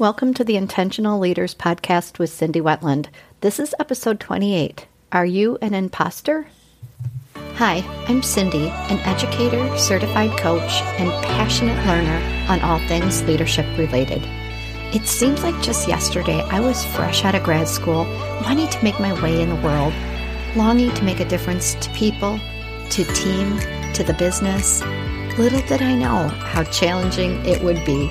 Welcome to the Intentional Leaders podcast with Cindy Wetland. This is episode 28. Are you an imposter? Hi, I'm Cindy, an educator, certified coach, and passionate learner on all things leadership related. It seems like just yesterday I was fresh out of grad school, wanting to make my way in the world, longing to make a difference to people, to team, to the business. Little did I know how challenging it would be.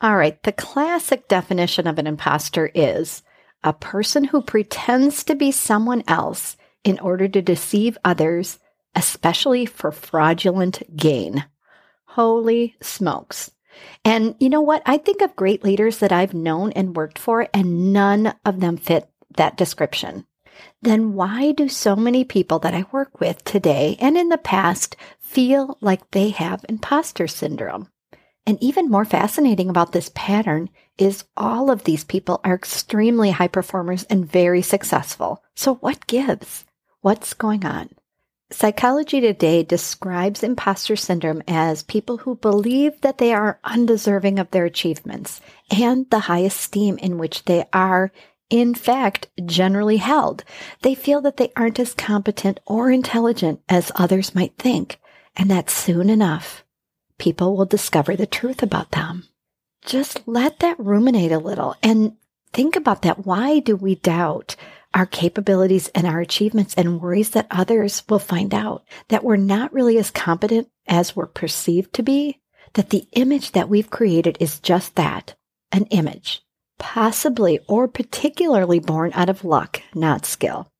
All right, the classic definition of an imposter is a person who pretends to be someone else in order to deceive others, especially for fraudulent gain. Holy smokes. And you know what? I think of great leaders that I've known and worked for, and none of them fit that description. Then why do so many people that I work with today and in the past feel like they have imposter syndrome? And even more fascinating about this pattern is all of these people are extremely high performers and very successful. So what gives? What's going on? Psychology Today describes imposter syndrome as people who believe that they are undeserving of their achievements and the high esteem in which they are, in fact, generally held. They feel that they aren't as competent or intelligent as others might think, and that soon enough, people will discover the truth about them. Just let that ruminate a little and think about that. Why do we doubt our capabilities and our achievements, and worries that others will find out that we're not really as competent as we're perceived to be? That the image that we've created is just that, an image, possibly or particularly born out of luck, not skill.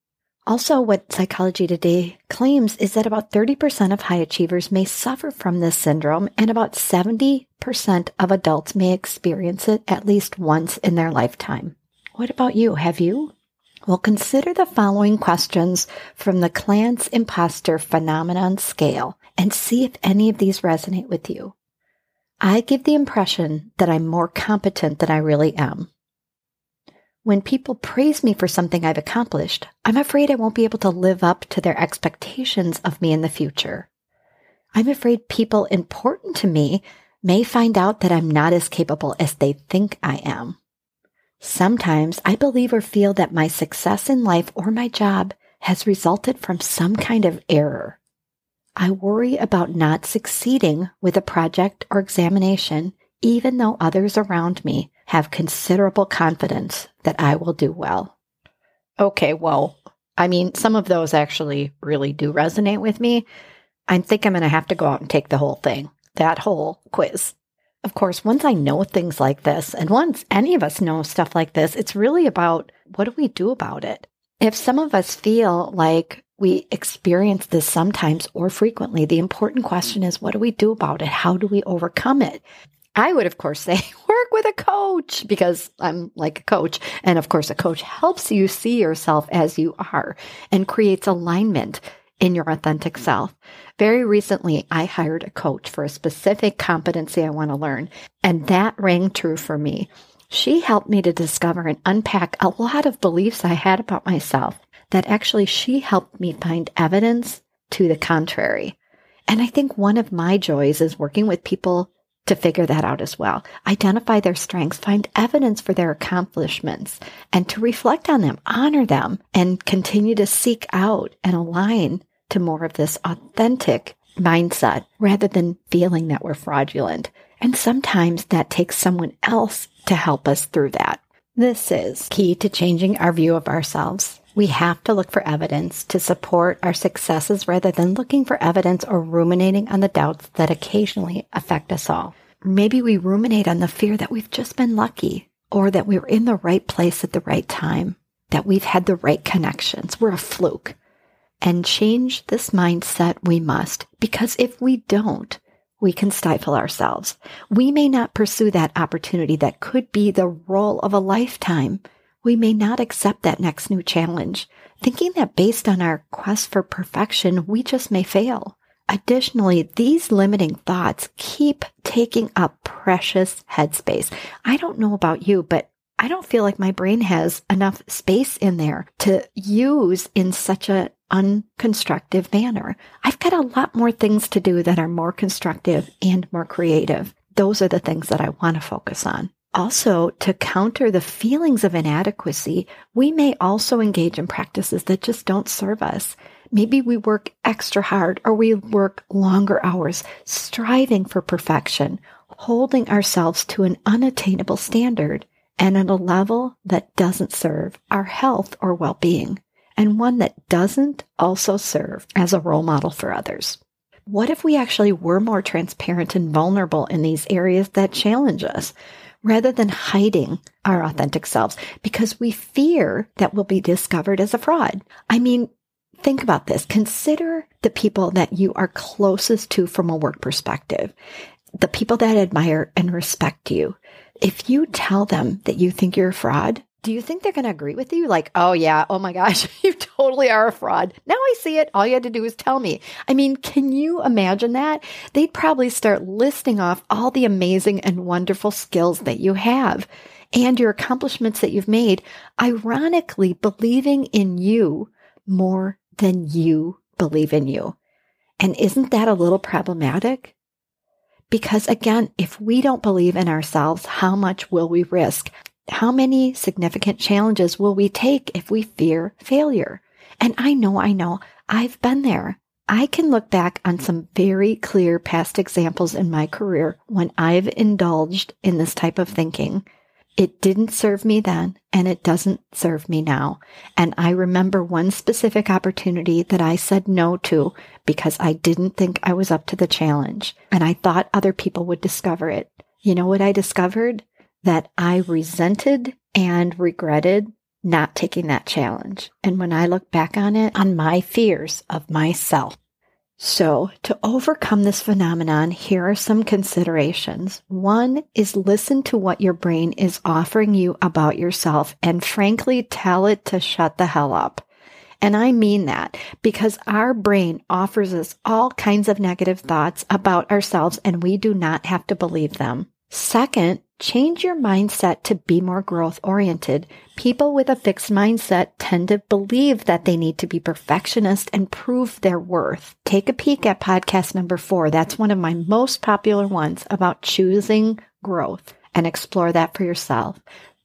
Also, what Psychology Today claims is that about 30% of high achievers may suffer from this syndrome, and about 70% of adults may experience it at least once in their lifetime. What about you? Have you? Well, consider the following questions from the Clance Imposter Phenomenon Scale and see if any of these resonate with you. I give the impression that I'm more competent than I really am. When people praise me for something I've accomplished, I'm afraid I won't be able to live up to their expectations of me in the future. I'm afraid people important to me may find out that I'm not as capable as they think I am. Sometimes I believe or feel that my success in life or my job has resulted from some kind of error. I worry about not succeeding with a project or examination, even though others around me have considerable confidence that I will do well. Okay, well, I mean, some of those actually really do resonate with me. I think I'm going to have to go out and take the whole thing, that whole quiz. Of course, once I know things like this, and once any of us know stuff like this, it's really about what do we do about it? If some of us feel like we experience this sometimes or frequently, the important question is, what do we do about it? How do we overcome it? I would, of course, say work with a coach, because I'm like a coach. And of course, a coach helps you see yourself as you are and creates alignment in your authentic self. Very recently, I hired a coach for a specific competency I want to learn, and that rang true for me. She helped me to discover and unpack a lot of beliefs I had about myself that actually she helped me find evidence to the contrary. And I think one of my joys is working with people to figure that out as well. Identify their strengths, find evidence for their accomplishments, and to reflect on them, honor them, and continue to seek out and align to more of this authentic mindset rather than feeling that we're fraudulent. And sometimes that takes someone else to help us through that. This is key to changing our view of ourselves. We have to look for evidence to support our successes rather than looking for evidence or ruminating on the doubts that occasionally affect us all. Maybe we ruminate on the fear that we've just been lucky or that we were in the right place at the right time, that we've had the right connections. We're a fluke. And change this mindset we must, because if we don't, we can stifle ourselves. We may not pursue that opportunity that could be the role of a lifetime. We may not accept that next new challenge, thinking that based on our quest for perfection, we just may fail. Additionally, these limiting thoughts keep taking up precious headspace. I don't know about you, but I don't feel like my brain has enough space in there to use in such a unconstructive manner. I've got a lot more things to do that are more constructive and more creative. Those are the things that I want to focus on. Also, to counter the feelings of inadequacy, we may also engage in practices that just don't serve us. Maybe we work extra hard or we work longer hours, striving for perfection, holding ourselves to an unattainable standard and at a level that doesn't serve our health or well-being, and one that doesn't also serve as a role model for others. What if we actually were more transparent and vulnerable in these areas that challenge us, rather than hiding our authentic selves because we fear that we'll be discovered as a fraud? I mean, think about this. Consider the people that you are closest to from a work perspective, the people that admire and respect you. If you tell them that you think you're a fraud, do you think they're going to agree with you? Like, oh yeah, oh my gosh, you totally are a fraud. Now I see it. All you had to do was tell me. I mean, can you imagine that? They'd probably start listing off all the amazing and wonderful skills that you have and your accomplishments that you've made, ironically believing in you more than you believe in you. And isn't that a little problematic? Because again, if we don't believe in ourselves, how much will we risk? How many significant challenges will we take if we fear failure? And I know, I've been there. I can look back on some very clear past examples in my career when I've indulged in this type of thinking. It didn't serve me then, and it doesn't serve me now. And I remember one specific opportunity that I said no to because I didn't think I was up to the challenge, and I thought other people would discover it. You know what I discovered? That I resented and regretted not taking that challenge. And when I look back on it, on my fears of myself. So to overcome this phenomenon, here are some considerations. One is listen to what your brain is offering you about yourself and frankly tell it to shut the hell up. And I mean that because our brain offers us all kinds of negative thoughts about ourselves and we do not have to believe them. Second, change your mindset to be more growth-oriented. People with a fixed mindset tend to believe that they need to be perfectionist and prove their worth. Take a peek at podcast number 4. That's one of my most popular ones about choosing growth, and explore that for yourself.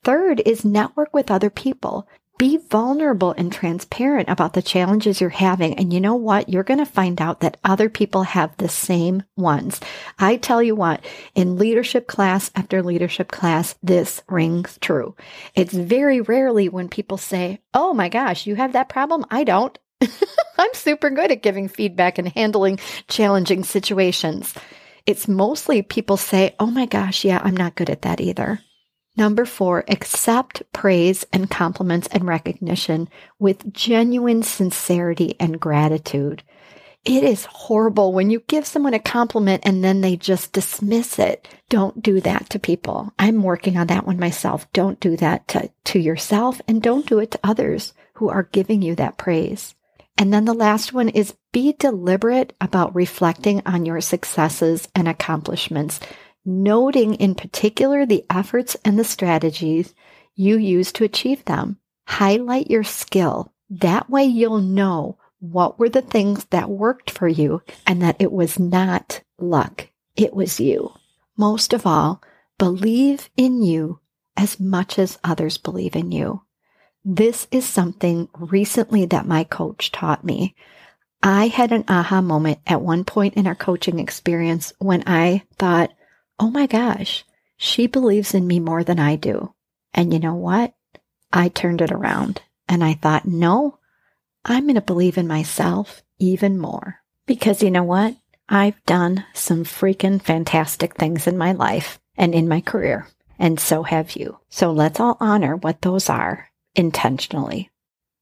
Third is network with other people. Be vulnerable and transparent about the challenges you're having. And you know what? You're going to find out that other people have the same ones. I tell you what, in leadership class after leadership class, this rings true. It's very rarely when people say, oh my gosh, you have that problem? I don't. I'm super good at giving feedback and handling challenging situations. It's mostly people say, oh my gosh, yeah, I'm not good at that either. Number 4, accept praise and compliments and recognition with genuine sincerity and gratitude. It is horrible when you give someone a compliment and then they just dismiss it. Don't do that to people. I'm working on that one myself. Don't do that to yourself, and don't do it to others who are giving you that praise. And then the last one is be deliberate about reflecting on your successes and accomplishments, noting in particular the efforts and the strategies you use to achieve them. Highlight your skill. That way you'll know what were the things that worked for you and that it was not luck. It was you. Most of all, believe in you as much as others believe in you. This is something recently that my coach taught me. I had an aha moment at one point in our coaching experience when I thought, oh my gosh, she believes in me more than I do. And you know what? I turned it around and I thought, no, I'm going to believe in myself even more. Because you know what? I've done some freaking fantastic things in my life and in my career. And so have you. So let's all honor what those are intentionally.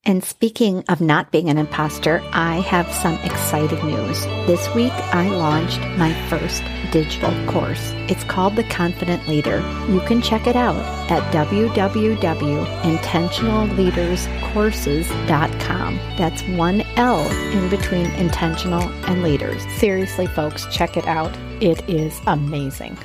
And speaking of not being an imposter, I have some exciting news. This week, I launched my first digital course. It's called The Confident Leader. You can check it out at www.intentionalleaderscourses.com. That's one L in between intentional and leaders. Seriously, folks, check it out. It is amazing.